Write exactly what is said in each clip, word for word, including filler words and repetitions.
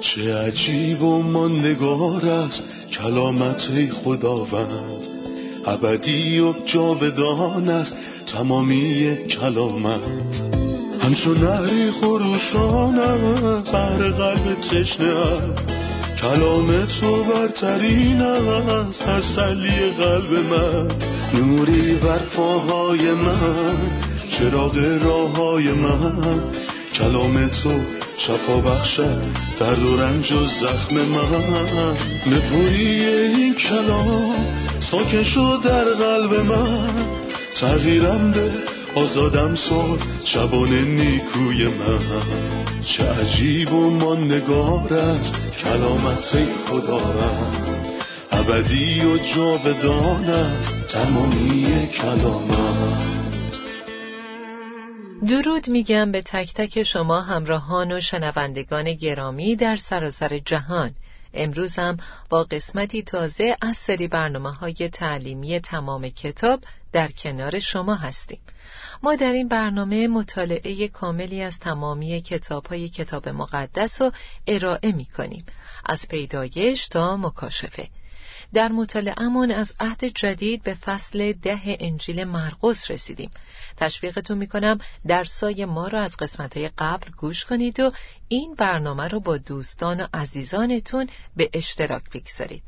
چه عجیب و ماندگار است کلامت خداوند، ابدی و جاودان است تمامی کلامت. همچون نهری خروشانم بر قلب تشنه‌ام، کلام تو برترین است تسلی قلب من. نوری بر پاهای من، چراغ راههای من، کلام تو شفا بخشد درد و رنج و زخم من. نپوری این کلام ساکن شد در قلب من، تغییرم ده، آزادم ساز شبان نیکوی من. چه عجیب و ماندگار است کلامت خدا رد، ابدی و جاودان است تمامی کلامت. درود میگم به تک تک شما همراهان و شنوندگان گرامی در سراسر جهان. امروز هم با قسمتی تازه از سری برنامه‌های تعلیمی تمام کتاب در کنار شما هستیم. ما در این برنامه مطالعه کاملی از تمامی کتاب‌های کتاب مقدس رو ارائه می‌کنیم، از پیدایش تا مکاشفه. در مطالعه‌مون از عهد جدید به فصل ده انجیل مرقس رسیدیم. تشویقتون میکنم در سایه ما رو از قسمت‌های قبل گوش کنید و این برنامه رو با دوستان و عزیزانتون به اشتراک بگذارید.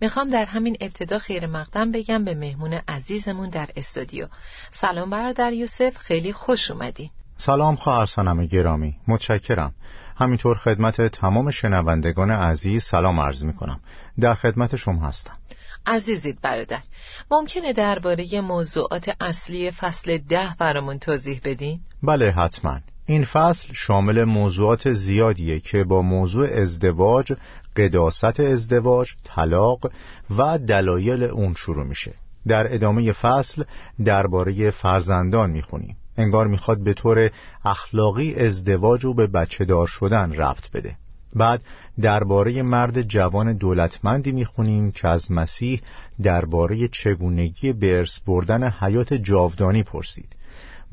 میخوام در همین ابتدا خیر مقدم بگم به مهمون عزیزمون در استودیو. سلام برادر یوسف، خیلی خوش اومدین. سلام خواهرسانم گرامی، متشکرم. همینطور خدمت تمام شنوندگان عزیز سلام عرض میکنم، در خدمت شما هستم. عزیزید برادر، ممکنه درباره موضوعات اصلی فصل ده برامون توضیح بدین؟ بله حتما. این فصل شامل موضوعات زیادیه که با موضوع ازدواج، قداست ازدواج، طلاق و دلایل اون شروع میشه. در ادامه فصل درباره فرزندان میخونیم. انگار میخواد به طور اخلاقی ازدواج و به بچه دار شدن ربط بده. بعد درباره مرد جوان دولتمندی میخونیم که از مسیح درباره چگونگی به ارث بردن حیات جاودانی پرسید.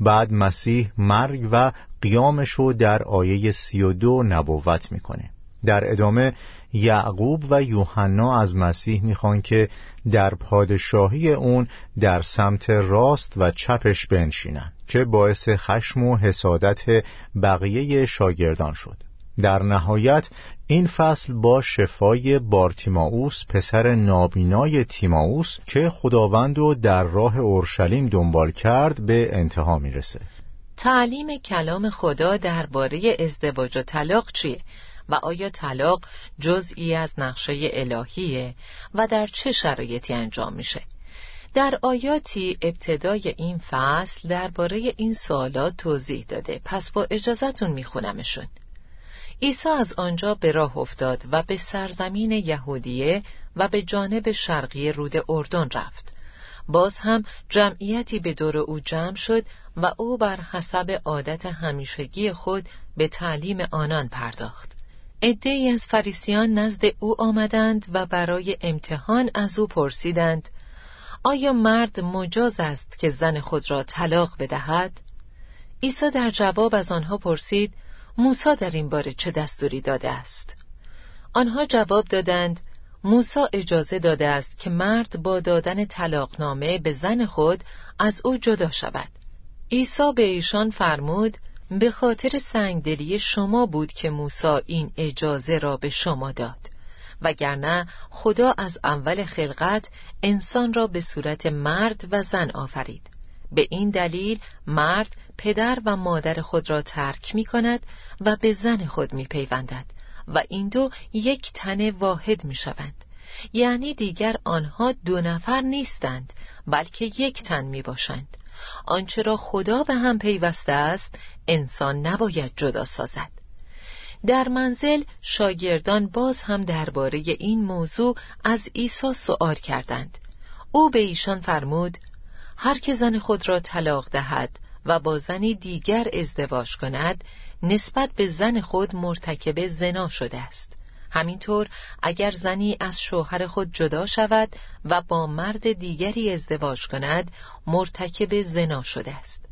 بعد مسیح مرگ و قیامش رو در آیه سی و دو نبوت میکنه. در ادامه یعقوب و یوحنا از مسیح میخوان که در پادشاهی اون در سمت راست و چپش بنشینن، که باعث خشم و حسادت بقیه شاگردان شد. در نهایت این فصل با شفای بارتیماؤس پسر نابینای تیمائوس که خداوند رو در راه اورشلیم دنبال کرد به انتها میرسه. تعلیم کلام خدا درباره ازدواج و طلاق چیه؟ و آیا طلاق جزئی از نقشه الهیه و در چه شرایطی انجام میشه؟ در آیاتی ابتدای این فصل درباره این سوالات توضیح داده، پس با اجازتون میخونمشون. عیسی از آنجا به راه افتاد و به سرزمین یهودیه و به جانب شرقی رود اردن رفت. باز هم جمعیتی به دور او جمع شد و او بر حسب عادت همیشگی خود به تعلیم آنان پرداخت. عده‌ای از فریسیان نزد او آمدند و برای امتحان از او پرسیدند: آیا مرد مجاز است که زن خود را طلاق بدهد؟ عیسی در جواب از آنها پرسید: موسی در این باره چه دستوری داده است؟ آنها جواب دادند: موسی اجازه داده است که مرد با دادن طلاقنامه به زن خود از او جدا شود. عیسی به ایشان فرمود: به خاطر سنگدلی شما بود که موسی این اجازه را به شما داد، وگرنه خدا از اول خلقت انسان را به صورت مرد و زن آفرید. به این دلیل مرد پدر و مادر خود را ترک می کند و به زن خود می پیوندد و این دو یک تن واحد می شوند. یعنی دیگر آنها دو نفر نیستند بلکه یک تن می باشند. آنچه را خدا به هم پیوسته است انسان نباید جدا سازد. در منزل شاگردان باز هم درباره این موضوع از عیسی سؤال کردند. او به ایشان فرمود: هر که زن خود را طلاق دهد و با زنی دیگر ازدواج کند نسبت به زن خود مرتکب زنا شده است. همینطور اگر زنی از شوهر خود جدا شود و با مرد دیگری ازدواج کند مرتکب زنا شده است.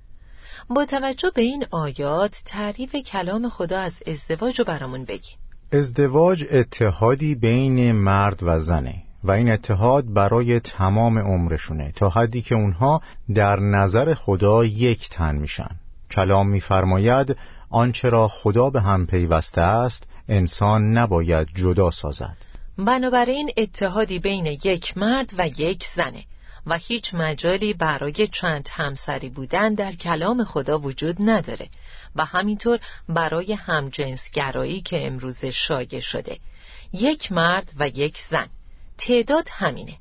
با توجه به این آیات تعریف کلام خدا از ازدواج رو برامون بگین. ازدواج اتحادی بین مرد و زنه و این اتحاد برای تمام عمرشونه تا حدی که اونها در نظر خدا یک تن میشن. کلام میفرماید آنچه را خدا به هم پیوسته است انسان نباید جدا سازد. بنابراین اتحادی بین یک مرد و یک زنه و هیچ مجالی برای چند همسری بودن در کلام خدا وجود نداره و همینطور برای همجنسگرایی که امروز شایع شده. یک مرد و یک زن، تعداد همینه.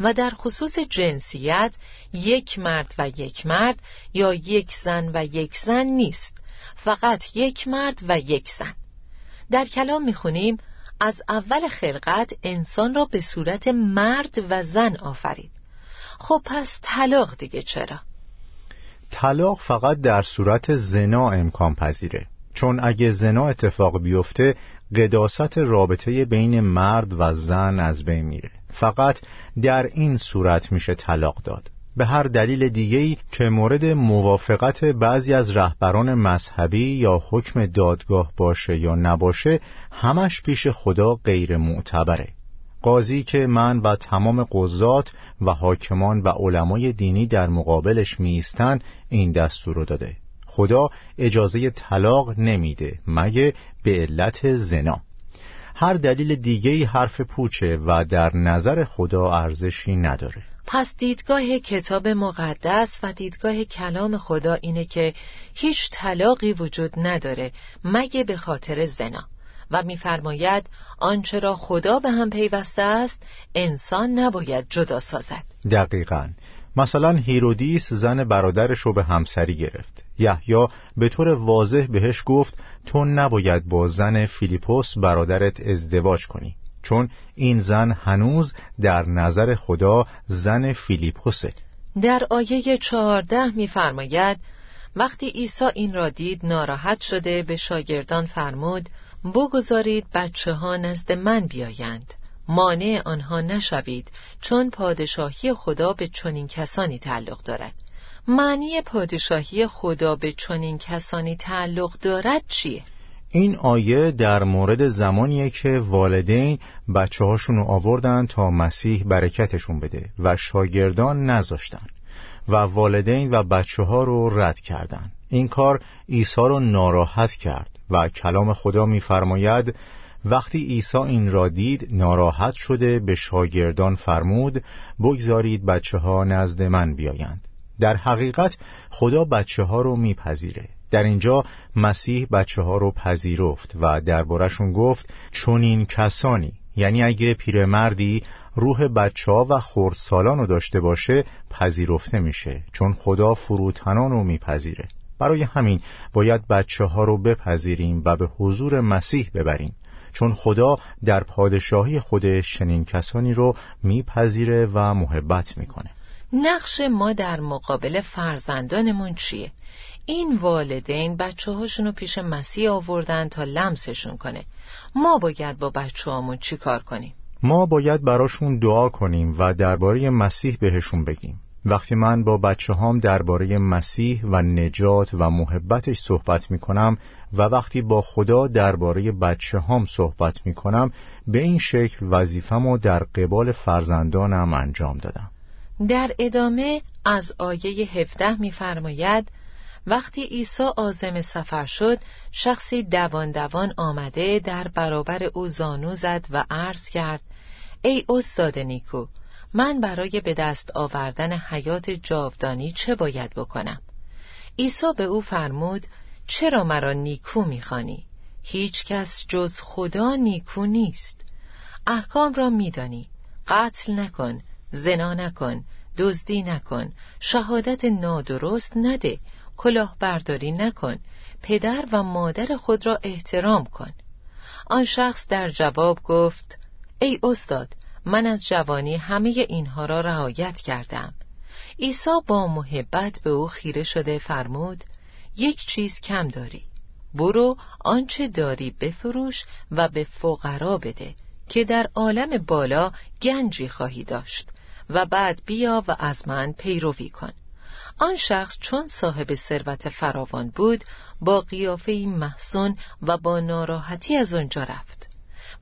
و در خصوص جنسیت، یک مرد و یک مرد یا یک زن و یک زن نیست، فقط یک مرد و یک زن. در کلام میخونیم از اول خلقت انسان را به صورت مرد و زن آفرید. خب پس طلاق دیگه چرا؟ طلاق فقط در صورت زنا امکان پذیره، چون اگه زنا اتفاق بیفته قداست رابطه بین مرد و زن از بین میره. فقط در این صورت میشه طلاق داد. به هر دلیل دیگه‌ای که مورد موافقت بعضی از رهبران مذهبی یا حکم دادگاه باشه یا نباشه، همش پیش خدا غیر معتبره. قاضی که من و تمام قضات و حاکمان و علمای دینی در مقابلش می ایستن این دستور رو داده. خدا اجازه طلاق نمیده مگه به علت زنا. هر دلیل دیگه‌ای حرف پوچه و در نظر خدا ارزشی نداره. پس دیدگاه کتاب مقدس و دیدگاه کلام خدا اینه که هیچ طلاقی وجود نداره مگه به خاطر زنا. و می‌فرماید آنچه را خدا به هم پیوسته است انسان نباید جدا سازد. دقیقاً. مثلا هیرودیس زن برادرش رو به همسری گرفت. یحیی به طور واضح بهش گفت تو نباید با زن فیلیپوس برادرت ازدواج کنی، چون این زن هنوز در نظر خدا زن فیلیپوسه. در آیه چهارده می‌فرماید وقتی عیسی این را دید ناراحت شده به شاگردان فرمود بگذارید بچه ها نزد من بیایند، مانع آنها نشوید، چون پادشاهی خدا به چنین کسانی تعلق دارد. معنی پادشاهی خدا به چنین کسانی تعلق دارد چیه؟ این آیه در مورد زمانیه که والدین بچه هاشونو آوردن تا مسیح برکتشون بده و شاگردان نذاشتن و والدین و بچه ها رو رد کردن. این کار عیسی رو ناراحت کرد و کلام خدا می‌فرماید وقتی عیسی این را دید ناراحت شده به شاگردان فرمود بگذارید بچه ها نزد من بیایند. در حقیقت خدا بچه ها رو میپذیره. در اینجا مسیح بچه ها رو پذیرفت و دربارشون گفت چنین کسانی، یعنی اگه پیرمردی روح بچه ها و خردسالان رو داشته باشه پذیرفته میشه، چون خدا فروتنان رو میپذیره. برای همین باید بچه ها رو بپذیریم و به حضور مسیح ببریم، چون خدا در پادشاهی خودش چنین کسانی رو میپذیره و محبت میکنه. نقش ما در مقابل فرزندانمون چیه؟ این والدین بچه هاشونو پیش مسیح آوردن تا لمسشون کنه. ما باید با بچه هامون چی کار کنیم؟ ما باید براشون دعا کنیم و درباره مسیح بهشون بگیم. وقتی من با بچه هام درباره مسیح و نجات و محبتش صحبت می کنم و وقتی با خدا درباره بچه هام صحبت می کنم، به این شکل وظیفه‌مو در قبال فرزندانم انجام دادم. در ادامه از آیه هفده می فرماید وقتی عیسی عازم سفر شد شخصی دوان دوان آمده در برابر او زانو زد و عرض کرد ای استاد نیکو، من برای به دست آوردن حیات جاودانی چه باید بکنم؟ عیسی به او فرمود چرا مرا نیکو می‌خوانی؟ هیچ کس جز خدا نیکو نیست. احکام را می‌دانی. قتل نکن، زنا نکن، دزدی نکن، شهادت نادرست نده، کلاهبرداری نکن، پدر و مادر خود را احترام کن. آن شخص در جواب گفت ای استاد، من از جوانی همه اینها را رعایت کردم. عیسی با محبت به او خیره شده فرمود یک چیز کم داری، برو آنچه داری بفروش و به فقرا بده که در عالم بالا گنجی خواهی داشت و بعد بیا و از من پیروی کن. آن شخص چون صاحب ثروت فراوان بود با قیافه‌ای محزون و با ناراحتی از آنجا رفت.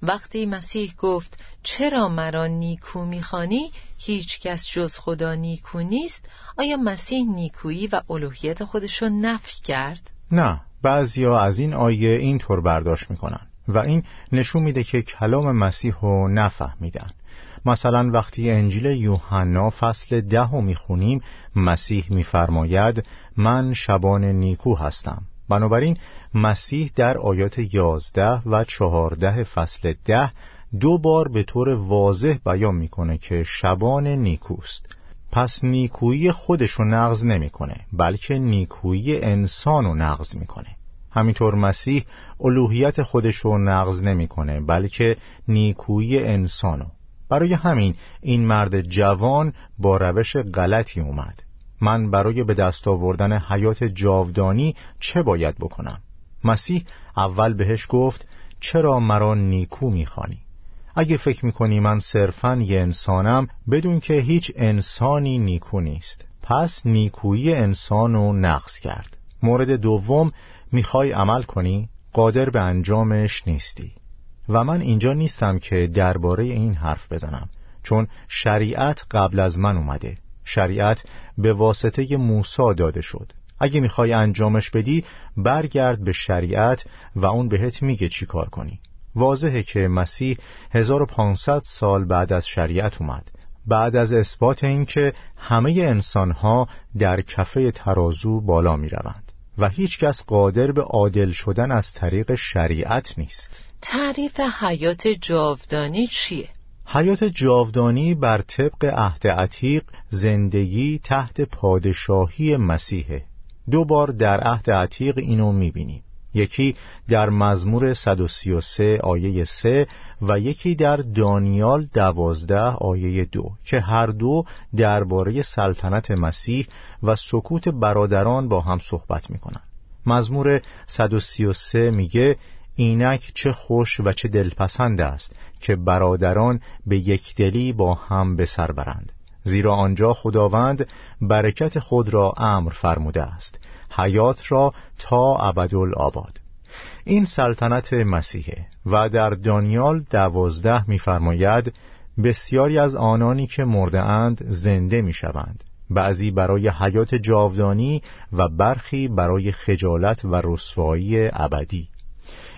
وقتی مسیح گفت چرا مرا نیکو می‌خوانی؟ هیچ کس جز خدا نیکو نیست. آیا مسیح نیکویی و الوهیت خودش را نفی کرد؟ نه، بعضیا از این آیه اینطور برداشت می‌کنن و این نشون میده که کلام مسیح رو نفهمیدن. مثلا وقتی انجیل یوحنا فصل ده رو میخونیم، مسیح میفرماید من شبان نیکو هستم. بنابراین مسیح در آیات یازده و چهارده فصل ده دو بار به طور واضح بیان میکنه که شبان نیکوست. پس نیکویی خودش رو نقض نمیکنه، بلکه نیکویی انسان رو نقض میکنه. همینطور مسیح الوهیت خودش رو نقض نمیکنه، بلکه نیکویی انسانو. برای همین این مرد جوان با روش غلطی اومد. من برای به دست آوردن حیات جاودانی چه باید بکنم؟ مسیح اول بهش گفت چرا مرا نیکو میخوانی؟ اگه فکر میکنی من صرفاً یه انسانم، بدون که هیچ انسانی نیکو نیست. پس نیکویی انسانو نقض کرد. مورد دوم، میخوای عمل کنی؟ قادر به انجامش نیستی. و من اینجا نیستم که درباره این حرف بزنم، چون شریعت قبل از من اومده. شریعت به واسطه موسی داده شد. اگه میخوای انجامش بدی، برگرد به شریعت و اون بهت میگه چی کار کنی. واضحه که مسیح هزار و پانصد سال بعد از شریعت اومد، بعد از اثبات این که همه انسانها در کفه ترازو بالا میروند و هیچ کس قادر به عادل شدن از طریق شریعت نیست. تعریف حیات جاودانی چیه؟ حیات جاودانی بر طبق عهد عتیق زندگی تحت پادشاهی مسیحه. دو بار در عهد عتیق اینو میبینیم، یکی در مزمور صد و سی و سه آیه سه و یکی در دانیال دوازده آیه دو که هر دو درباره سلطنت مسیح و سکوت برادران با هم صحبت میکنن. مزمور صد و سی و سه میگه اینک چه خوش و چه دلپسند است که برادران به یکدلی با هم به سر برند، زیرا آنجا خداوند برکت خود را امر فرموده است، حیات را تا ابدالآباد. این سلطنت مسیحه. و در دانیال دوازده می‌فرماید بسیاری از آنانی که مرده اند زنده می‌شوند، بعضی برای حیات جاودانی و برخی برای خجالت و رسوایی ابدی.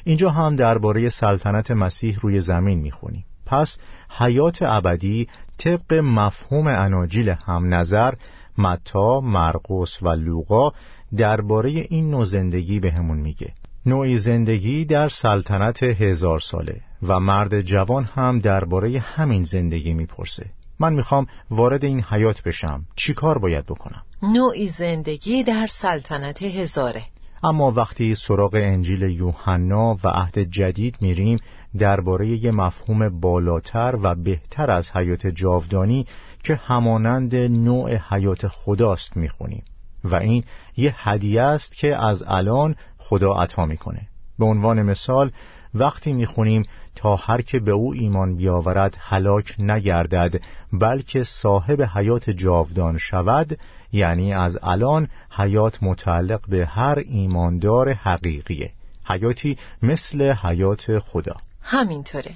اینجا هم درباره سلطنت مسیح روی زمین میخونیم. پس حیات ابدی طبق مفهوم اناجیل هم نظر متی، مرقس و لوقا درباره این نوع زندگی بهمون میگه. نوعی زندگی در سلطنت هزار ساله و مرد جوان هم درباره همین زندگی میپرسه. من میخوام وارد این حیات بشم، چی کار باید بکنم؟ نوعی زندگی در سلطنت هزاره. اما وقتی سراغ انجیل یوحنا و عهد جدید میریم، درباره یه مفهوم بالاتر و بهتر از حیات جاودانی که همانند نوع حیات خداست میخونیم و این یه هدیه است که از الان خدا عطا میکنه. به عنوان مثال وقتی میخونیم تا هر که به او ایمان بیاورد هلاک نگردد بلکه صاحب حیات جاودان شود، یعنی از الان حیات متعلق به هر ایماندار حقیقیه، حیاتی مثل حیات خدا. همینطوره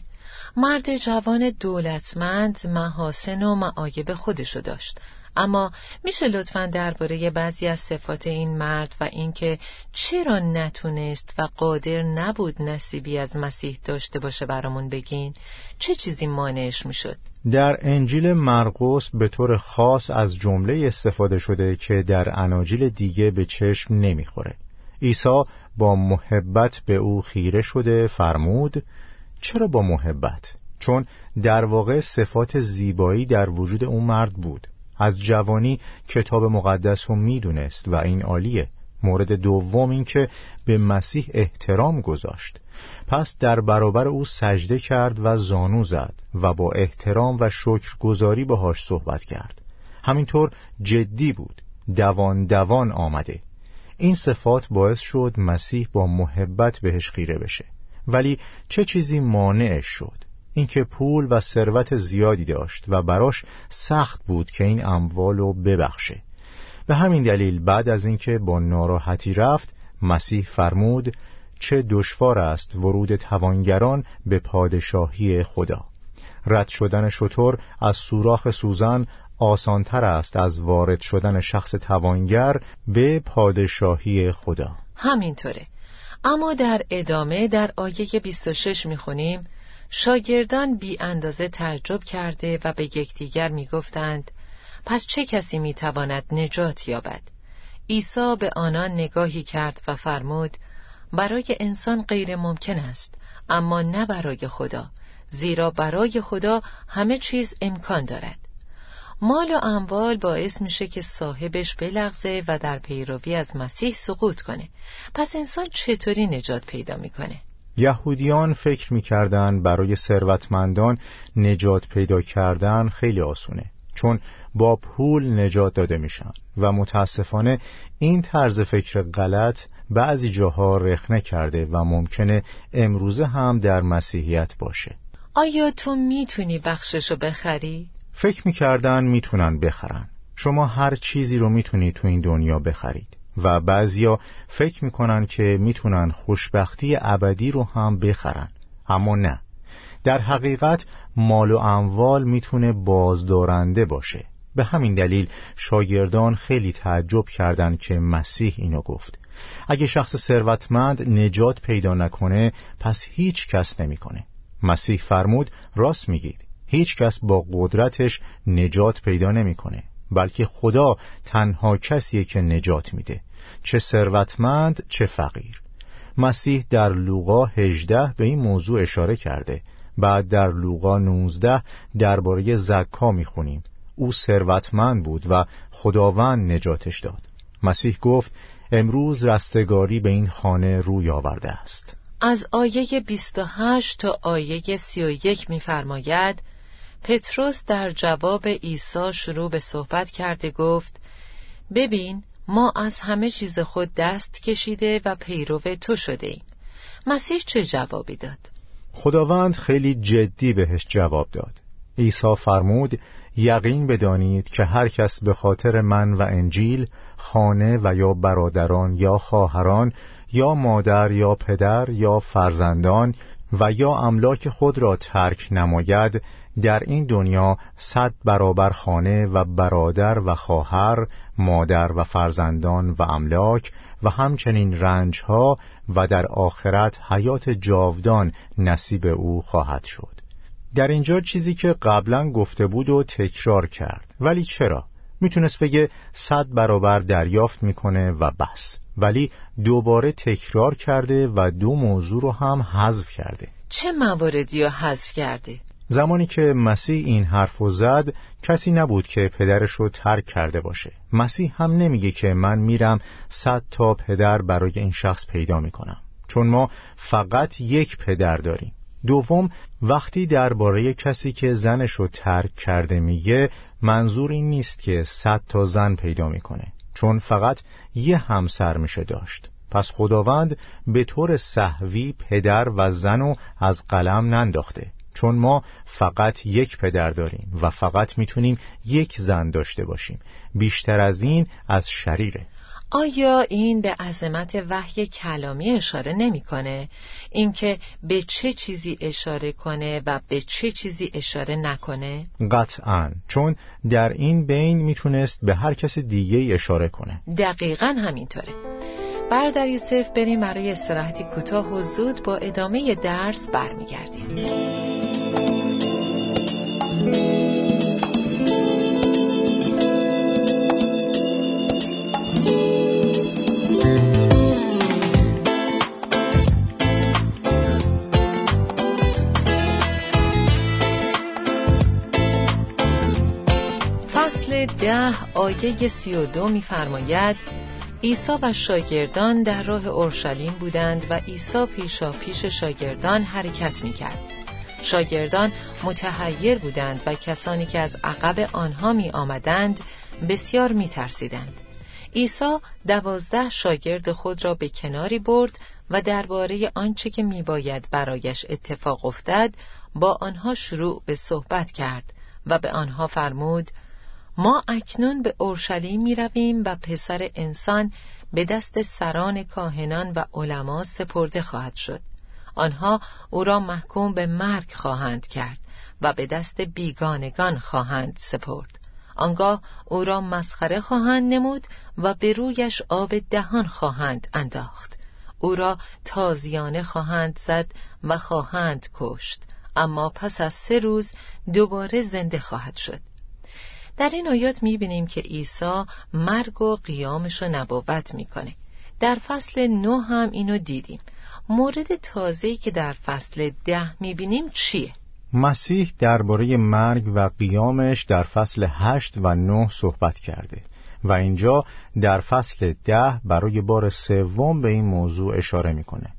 مرد جوان دولتمند محاسن و معایب خودشو داشت، اما میشه لطفاً درباره بعضی از صفات این مرد و اینکه چرا نتونست و قادر نبود نصیبی از مسیح داشته باشه برامون بگین؟ چه چیزی مانعش میشد؟ در انجیل مرقس به طور خاص از جمله استفاده شده که در اناجیل دیگه به چشم نمیخوره. عیسی با محبت به او خیره شده فرمود. چرا با محبت؟ چون در واقع صفات زیبایی در وجود اون مرد بود. از جوانی کتاب مقدس رو میدونست و این عالیه. مورد دوم این که به مسیح احترام گذاشت. پس در برابر او سجده کرد و زانو زد و با احترام و شکرگزاری باهاش صحبت کرد. همینطور جدی بود، دوان دوان آمده. این صفات باعث شد مسیح با محبت بهش خیره بشه. ولی چه چیزی مانعش شد؟ اینکه پول و ثروت زیادی داشت و براش سخت بود که این اموالو ببخشه. به همین دلیل بعد از اینکه با ناراحتی رفت، مسیح فرمود چه دشوار است ورود توانگران به پادشاهی خدا. رد شدن شتر از سوراخ سوزن آسانتر است از وارد شدن شخص توانگر به پادشاهی خدا. همینطوره. اما در ادامه در آیه بیست و شش میخونیم شاگردان بی اندازه تعجب کرده و به یکدیگر میگفتند پس چه کسی میتواند نجات یابد؟ عیسی به آنان نگاهی کرد و فرمود برای انسان غیر ممکن است، اما نه برای خدا، زیرا برای خدا همه چیز امکان دارد. مال و اموال باعث میشه که صاحبش بلغزه و در پیروی از مسیح سقوط کنه. پس انسان چطوری نجات پیدا میکنه؟ یهودیان فکر میکردن برای ثروتمندان نجات پیدا کردن خیلی آسونه، چون با پول نجات داده میشن و متاسفانه این طرز فکر غلط بعضی جاها رخنه کرده و ممکنه امروزه هم در مسیحیت باشه. آیا تو میتونی بخششو بخری؟ فکر میکردن میتونن بخرن. شما هر چیزی رو میتونی تو این دنیا بخرید و بعضیا فکر میکنن که میتونن خوشبختی ابدی رو هم بخرن، اما نه. در حقیقت مال و اموال میتونه بازدارنده باشه. به همین دلیل شاگردان خیلی تعجب کردند که مسیح اینو گفت. اگه شخص ثروتمند نجات پیدا نکنه پس هیچ کس نمیکنه. مسیح فرمود راست میگید، هیچ کس با قدرتش نجات پیدا نمیکنه، بلکه خدا تنها کسیه که نجات میده، چه ثروتمند چه فقیر. مسیح در لوقا هجده به این موضوع اشاره کرده. بعد در لوقا نوزده درباره زکا میخونیم. او ثروتمند بود و خداوند نجاتش داد. مسیح گفت امروز رستگاری به این خانه روی آورده است. از آیه بیست و هشت تا آیه سی و یک میفرماید پتروس در جواب عیسی شروع به صحبت کرده گفت ببین ما از همه چیز خود دست کشیده و پیرو تو شده ایم. مسیح چه جوابی داد؟ خداوند خیلی جدی بهش جواب داد. عیسی فرمود یقین بدانید که هر کس به خاطر من و انجیل خانه و یا برادران یا خواهران یا مادر یا پدر یا فرزندان و یا املاک خود را ترک نماید در این دنیا صد برابر خانه و برادر و خواهر، مادر و فرزندان و املاک و همچنین رنجها و در آخرت حیات جاودان نصیب او خواهد شد. در اینجا چیزی که قبلا گفته بود و تکرار کرد. ولی چرا؟ میتونست بگه صد برابر دریافت میکنه و بس، ولی دوباره تکرار کرده و دو موضوع رو هم حذف کرده. چه مواردی رو حذف کرده؟ زمانی که مسیح این حرفو زد کسی نبود که پدرش رو ترک کرده باشه. مسیح هم نمیگه که من میرم صد تا پدر برای این شخص پیدا میکنم، چون ما فقط یک پدر داریم. دوم، وقتی درباره کسی که زنش رو ترک کرده میگه منظور این نیست که صد تا زن پیدا میکنه، چون فقط یه همسر میشه داشت. پس خداوند به طور سهوی پدر و زنو از قلم ننداخته، چون ما فقط یک پدر داریم و فقط میتونیم یک زن داشته باشیم. بیشتر از این از شریره. آیا این به عظمت وحی کلامی اشاره نمیکنه؟ اینکه به چه چیزی اشاره کنه و به چه چیزی اشاره نکنه؟ قطعاً، چون در این بین میتونست به هر کس دیگه اشاره کنه. دقیقاً همینطوره. برادر یوسف، بریم برای استراحتی کوتاه و زود با ادامه درس برمیگردیم. ده آیه سی و دو می فرماید عیسی و شاگردان در راه اورشلیم بودند و عیسی پیشا پیش شاگردان حرکت می کرد. شاگردان متحیر بودند و کسانی که از عقب آنها می آمدند بسیار می ترسیدند. عیسی دوازده شاگرد خود را به کناری برد و درباره آنچه که می باید برایش اتفاق افتد با آنها شروع به صحبت کرد و به آنها فرمود ما اکنون به اورشلیم می رویم و پسر انسان به دست سران کاهنان و علما سپرده خواهد شد. آنها او را محکوم به مرگ خواهند کرد و به دست بیگانگان خواهند سپرد. آنگاه او را مسخره خواهند نمود و به رویش آب دهان خواهند انداخت. او را تازیانه خواهند زد و خواهند کشت، اما پس از سه روز دوباره زنده خواهد شد. در این آیات می‌بینیم که عیسی مرگ و قیامش را نبوت می‌کنه. در فصل نه هم اینو دیدیم. مورد تازه‌ای که در فصل ده می‌بینیم چیه؟ مسیح درباره مرگ و قیامش در فصل هشت و نه صحبت کرده و اینجا در فصل ده برای بار سوم به این موضوع اشاره می‌کنه.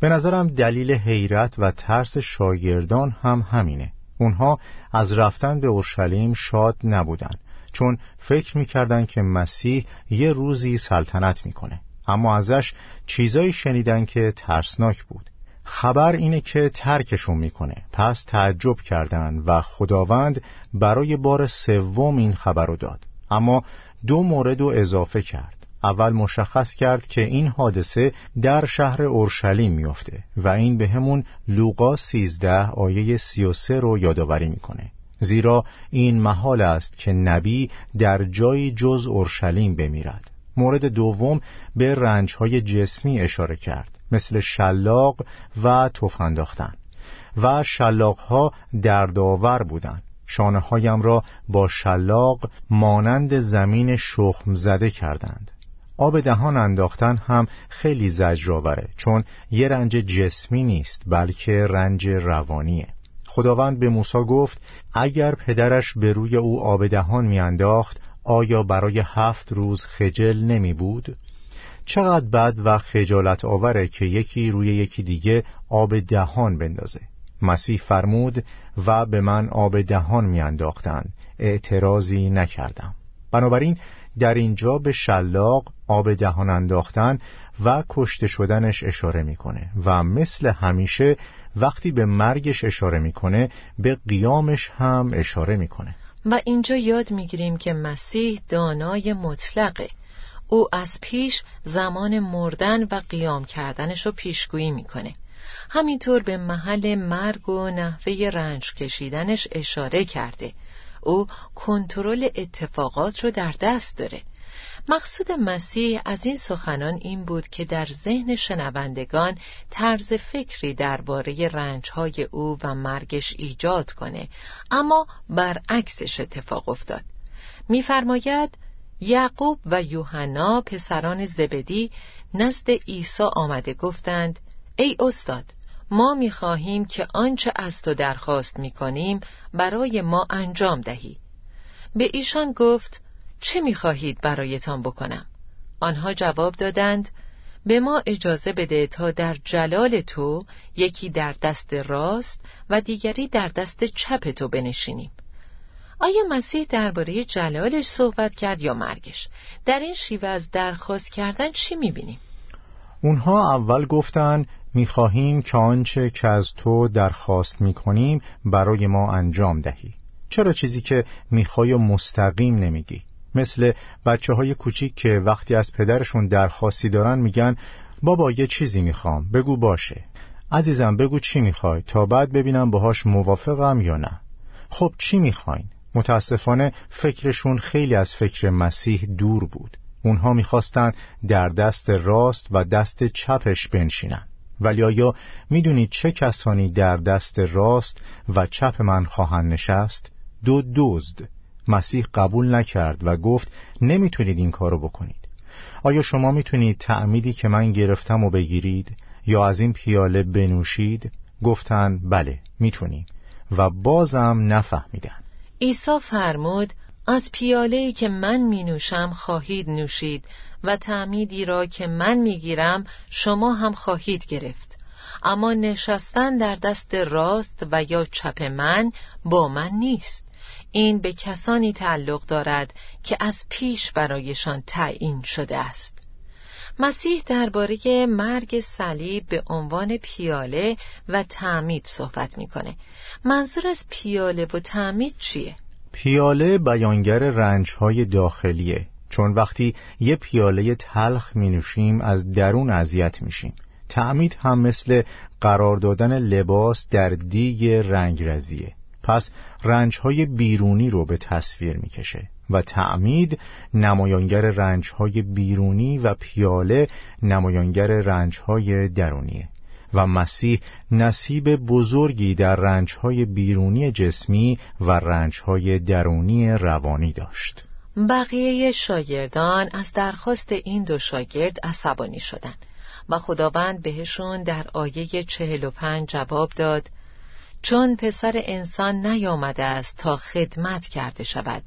به نظرم دلیل حیرت و ترس شاگردان هم همینه. اونها از رفتن به اورشلیم شاد نبودن، چون فکر می‌کردند که مسیح یه روزی سلطنت می‌کنه. اما ازش چیزایی شنیدن که ترسناک بود. خبر اینه که ترکشون میکنه. پس تعجب کردند و خداوند برای بار سوم این خبر رو داد، اما دو مورد رو اضافه کرد. اول مشخص کرد که این حادثه در شهر اورشلیم میفته و این به همون لوقا سیزده آیه سی و سه رو یادآوری میکنه، زیرا این محال است که نبی در جایی جز اورشلیم بمیرد. مورد دوم به رنج‌های جسمی اشاره کرد، مثل شلاق و تف انداختن، و شلاق‌ها دردآور بودند. شانه‌هایم را با شلاق مانند زمین شخم زده کردند. آب دهان انداختن هم خیلی زجرآوره، چون یه رنج جسمی نیست بلکه رنج روانیه. خداوند به موسی گفت اگر پدرش به روی او آب دهان می‌انداخت آیا برای هفت روز خجل نمی بود؟ چقدر بد و خجالت آوره که یکی روی یکی دیگه آب دهان بندازه. مسیح فرمود و به من آب دهان می انداختن، اعتراضی نکردم. بنابراین در اینجا به شلاق، آب دهان انداختن و کشته شدنش اشاره می کنه و مثل همیشه وقتی به مرگش اشاره می کنه به قیامش هم اشاره می کنه. و اینجا یاد می‌گیریم که مسیح دانای مطلقه. او از پیش زمان مردن و قیام کردنش رو پیشگویی می‌کنه. همینطور به محل مرگ و نحوه رنج کشیدنش اشاره کرده. او کنترل اتفاقات رو در دست داره. مقصود مسیح از این سخنان این بود که در ذهن شنوندگان طرز فکری درباره رنج‌های او و مرگش ایجاد کنه، اما برعکسش اتفاق افتاد. می‌فرماید یعقوب و یوحنا پسران زبدی نزد عیسی آمده گفتند ای استاد، ما می‌خواهیم که آنچه از تو درخواست می‌کنیم برای ما انجام دهی. به ایشان گفت چه می‌خواهید برایتان بکنم؟ آنها جواب دادند به ما اجازه بده تا در جلال تو یکی در دست راست و دیگری در دست چپ تو بنشینیم. آیا مسیح درباره جلالش صحبت کرد یا مرگش؟ در این شیوه از درخواست کردن چی می‌بینیم؟ اونها اول گفتند می‌خواهیم که آنچه که از تو درخواست می‌کنیم برای ما انجام دهی. چرا چیزی که می‌خوای مستقیم نمیگی؟ مثل بچه های کوچیک که وقتی از پدرشون درخواستی دارن میگن بابا یه چیزی میخوام، بگو باشه، عزیزم بگو چی میخوای تا بعد ببینم باهاش موافقم یا نه. خب چی میخواین؟ متاسفانه فکرشون خیلی از فکر مسیح دور بود. اونها میخواستن در دست راست و دست چپش بنشینن. ولی آیا میدونید چه کسانی در دست راست و چپ من خواهند نشست؟ دو دزد. مسیح قبول نکرد و گفت نمیتونید این کارو بکنید. آیا شما میتونید تعمیدی که من گرفتم و بگیرید یا از این پیاله بنوشید؟ گفتن بله میتونیم و بازم نفهمیدن. عیسی فرمود از پیاله‌ای که من مینوشم خواهید نوشید و تعمیدی را که من میگیرم شما هم خواهید گرفت، اما نشستن در دست راست و یا چپ من با من نیست. این به کسانی تعلق دارد که از پیش برایشان تعیین شده است. مسیح درباره مرگ صلیب به عنوان پیاله و تعمید صحبت میکنه. منظور از پیاله و تعمید چیه؟ پیاله بیانگر رنج‌های داخلیه، چون وقتی یه پیاله تلخ می نوشیم از درون اذیت میشیم. تعمید هم مثل قرار دادن لباس در دیگ رنگرزیه، پس رنج‌های بیرونی رو به تصویر میکشه و تعمید نمایانگر رنج‌های بیرونی و پیاله نمایانگر رنج‌های درونیه و مسیح نصیب بزرگی در رنج‌های بیرونی جسمی و رنج‌های درونی روانی داشت. بقیه شاگردان از درخواست این دو شاگرد عصبانی شدند و خداوند بهشون در آیه چهل و پنج جواب داد: چون پسر انسان نیامده است تا خدمت کرده شود،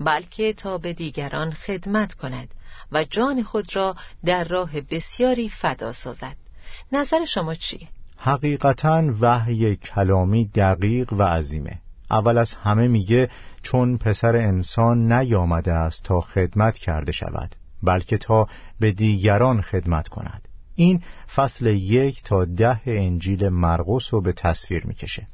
بلکه تا به دیگران خدمت کند و جان خود را در راه بسیاری فدا سازد. نظر شما چیه؟ حقیقتاً وحی کلامی دقیق و عظیمه. اول از همه میگه چون پسر انسان نیامده است تا خدمت کرده شود، بلکه تا به دیگران خدمت کند. این فصل یک تا ده انجیل مرقس رو به تصویر میکشه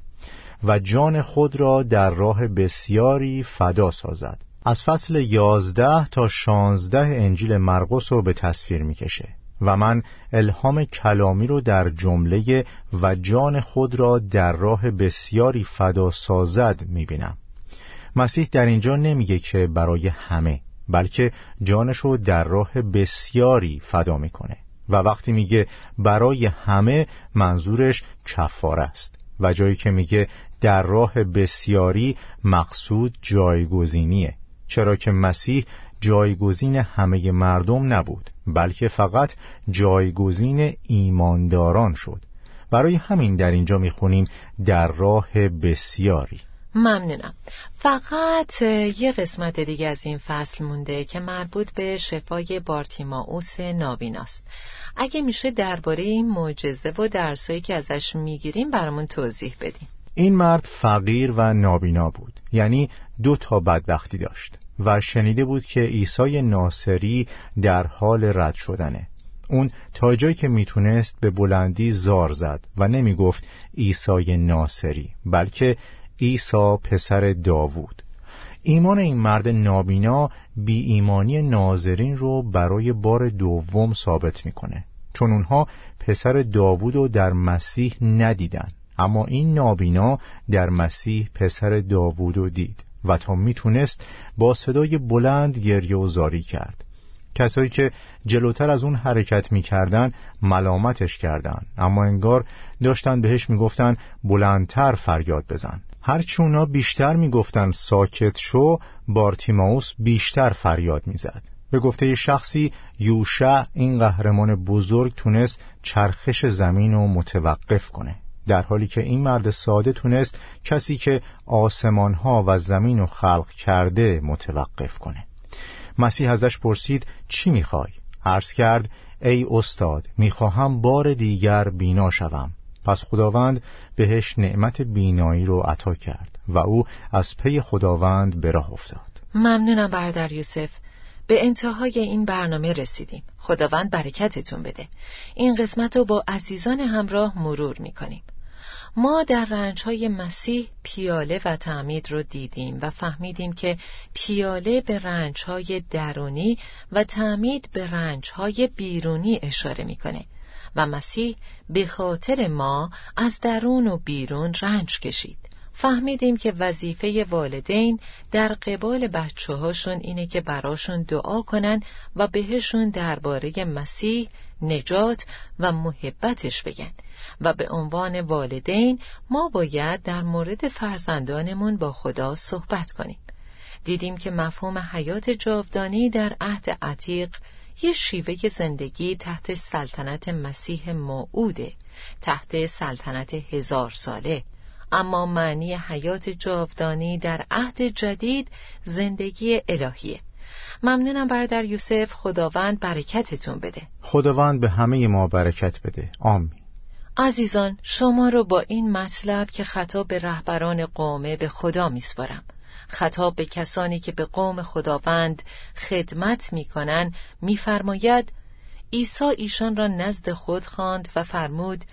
و جان خود را در راه بسیاری فدا سازد. از فصل یازده تا شانزده انجیل مرقس رو به تصویر میکشه و من الهام کلامی رو در جمله و جان خود را در راه بسیاری فدا سازد میبینم. مسیح در اینجا نمیگه که برای همه، بلکه جانش رو در راه بسیاری فدا میکنه و وقتی میگه برای همه منظورش کفاره است و جایی که میگه در راه بسیاری مقصود جایگزینیه، چرا که مسیح جایگزین همه مردم نبود، بلکه فقط جایگزین ایمانداران شد. برای همین در اینجا میخونیم در راه بسیاری. ممنونم. فقط یه قسمت دیگه از این فصل مونده که مربوط به شفای بارتیماؤس نابیناست. اگه میشه درباره این معجزه و درسایی که ازش میگیریم برامون توضیح بدیم. این مرد فقیر و نابینا بود، یعنی دو تا بدبختی داشت و شنیده بود که عیسی ناصری در حال رد شدنه. اون تا جایی که میتونست به بلندی زار زد و نمیگفت عیسی ناصری، بلکه عیسی پسر داوود. ایمان این مرد نابینا بی ایمانی ناظرین رو برای بار دوم ثابت میکنه، چون اونها پسر داوود رو در مسیح ندیدن، اما این نابینا در مسیح پسر داوود رو دید و تا میتونست با صدای بلند گریه و زاری کرد. کسایی که جلوتر از اون حرکت میکردن ملامتش کردن، اما انگار داشتن بهش میگفتن بلندتر فریاد بزن. هرچی اونا بیشتر میگفتن ساکت شو، بارتیماوس بیشتر فریاد میزد. به گفته شخصی، یوشع این قهرمان بزرگ تونست چرخش زمین رو متوقف کنه، در حالی که این مرد ساده تونست کسی که آسمانها و زمین رو خلق کرده متوقف کنه. مسیح ازش پرسید چی میخوای؟ عرض کرد ای استاد، میخواهم بار دیگر بینا شوم. پس خداوند بهش نعمت بینایی رو عطا کرد و او از پی خداوند به راه افتاد. ممنونم برادر یوسف. به انتهای این برنامه رسیدیم. خداوند برکتتون بده. این قسمت رو با عزیزان همراه مرور میکنیم. ما در رنج‌های مسیح پیاله و تعمید رو دیدیم و فهمیدیم که پیاله به رنج‌های درونی و تعمید به رنج‌های بیرونی اشاره میکنه و مسیح به خاطر ما از درون و بیرون رنج کشید. فهمیدیم که وظیفه والدین در قبال بچه‌هاشون اینه که براشون دعا کنن و بهشون درباره مسیح، نجات و محبتش بگن و به عنوان والدین ما باید در مورد فرزندانمون با خدا صحبت کنیم. دیدیم که مفهوم حیات جاودانی در عهد عتیق یه شیوه زندگی تحت سلطنت مسیح موعوده، تحت سلطنت هزار ساله. اما معنی حیات جاودانی در عهد جدید زندگی الهیه. ممنونم برادر یوسف. خداوند برکتتون بده. خداوند به همه ما برکت بده. آمین. عزیزان، شما رو با این مطلب که خطاب به رهبران قومه به خدا میسپارم. خطاب به کسانی که به قوم خداوند خدمت میکنن میفرماید: عیسی ایشان را نزد خود خواند و فرمود: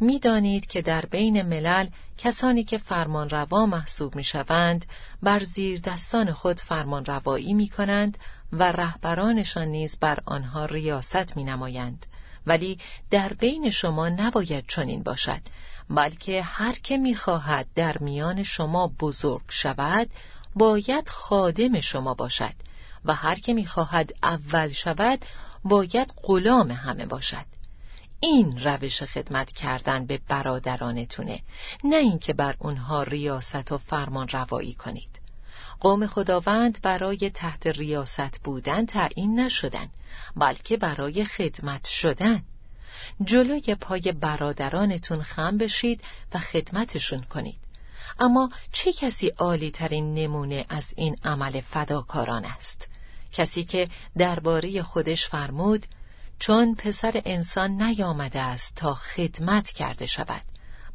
می دانید که در بین ملل کسانی که فرمانروا محسوب می شوند بر زیر دستان خود فرمانروایی می کنند و رهبرانشان نیز بر آنها ریاست می نمایند. ولی در بین شما نباید چنین باشد، بلکه هر که می خواهد در میان شما بزرگ شود باید خادم شما باشد و هر که می خواهد اول شود باید غلام همه باشد. این روش خدمت کردن به برادرانتونه، نه اینکه بر اونها ریاست و فرمان روایی کنید. قوم خداوند برای تحت ریاست بودن تعیین نشدن، بلکه برای خدمت شدن. جلوی پای برادرانتون خم بشید و خدمتشون کنید. اما چه کسی عالی‌ترین نمونه از این عمل فداکاران است؟ کسی که درباره خودش فرمود چون پسر انسان نیامده است تا خدمت کرده شود،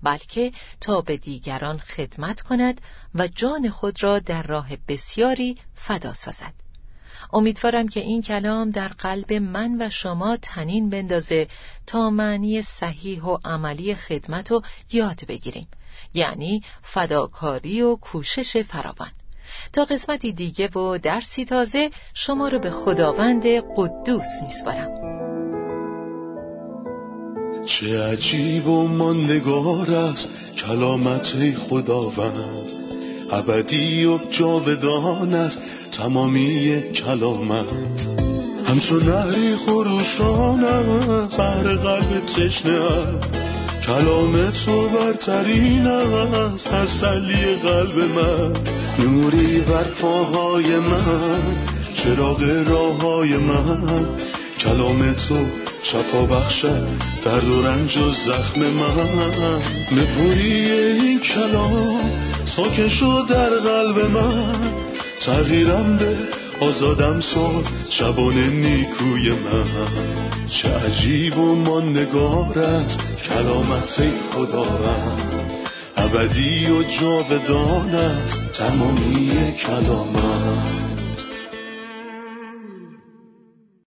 بلکه تا به دیگران خدمت کند و جان خود را در راه بسیاری فدا سازد. امیدوارم که این کلام در قلب من و شما تنین بندازه تا معنی صحیح و عملی خدمت رو یاد بگیریم، یعنی فداکاری و کوشش فراوان. تا قسمتی دیگه و درسی تازه شما رو به خداوند قدوس میسپارم. چه عجیب و ماندگار است کلامت خداوند، ابدی و جاودان است تمامی کلامت. همچون نهری خروشانم بر قلب تشنه است، کلامت تو برترین است تسلی قلب من. نوری بر پاهای من، چراغ راههای من، کلام تو شفا بخشد درد و رنج و زخم من. نپویی این کلام ساکن شد در قلب من، تغییرم به آزادم ساد شبان نیکوی من. چه عجیب و ماندگارت کلامت خداوند، ابدی و جاودانت تمامی کلامت.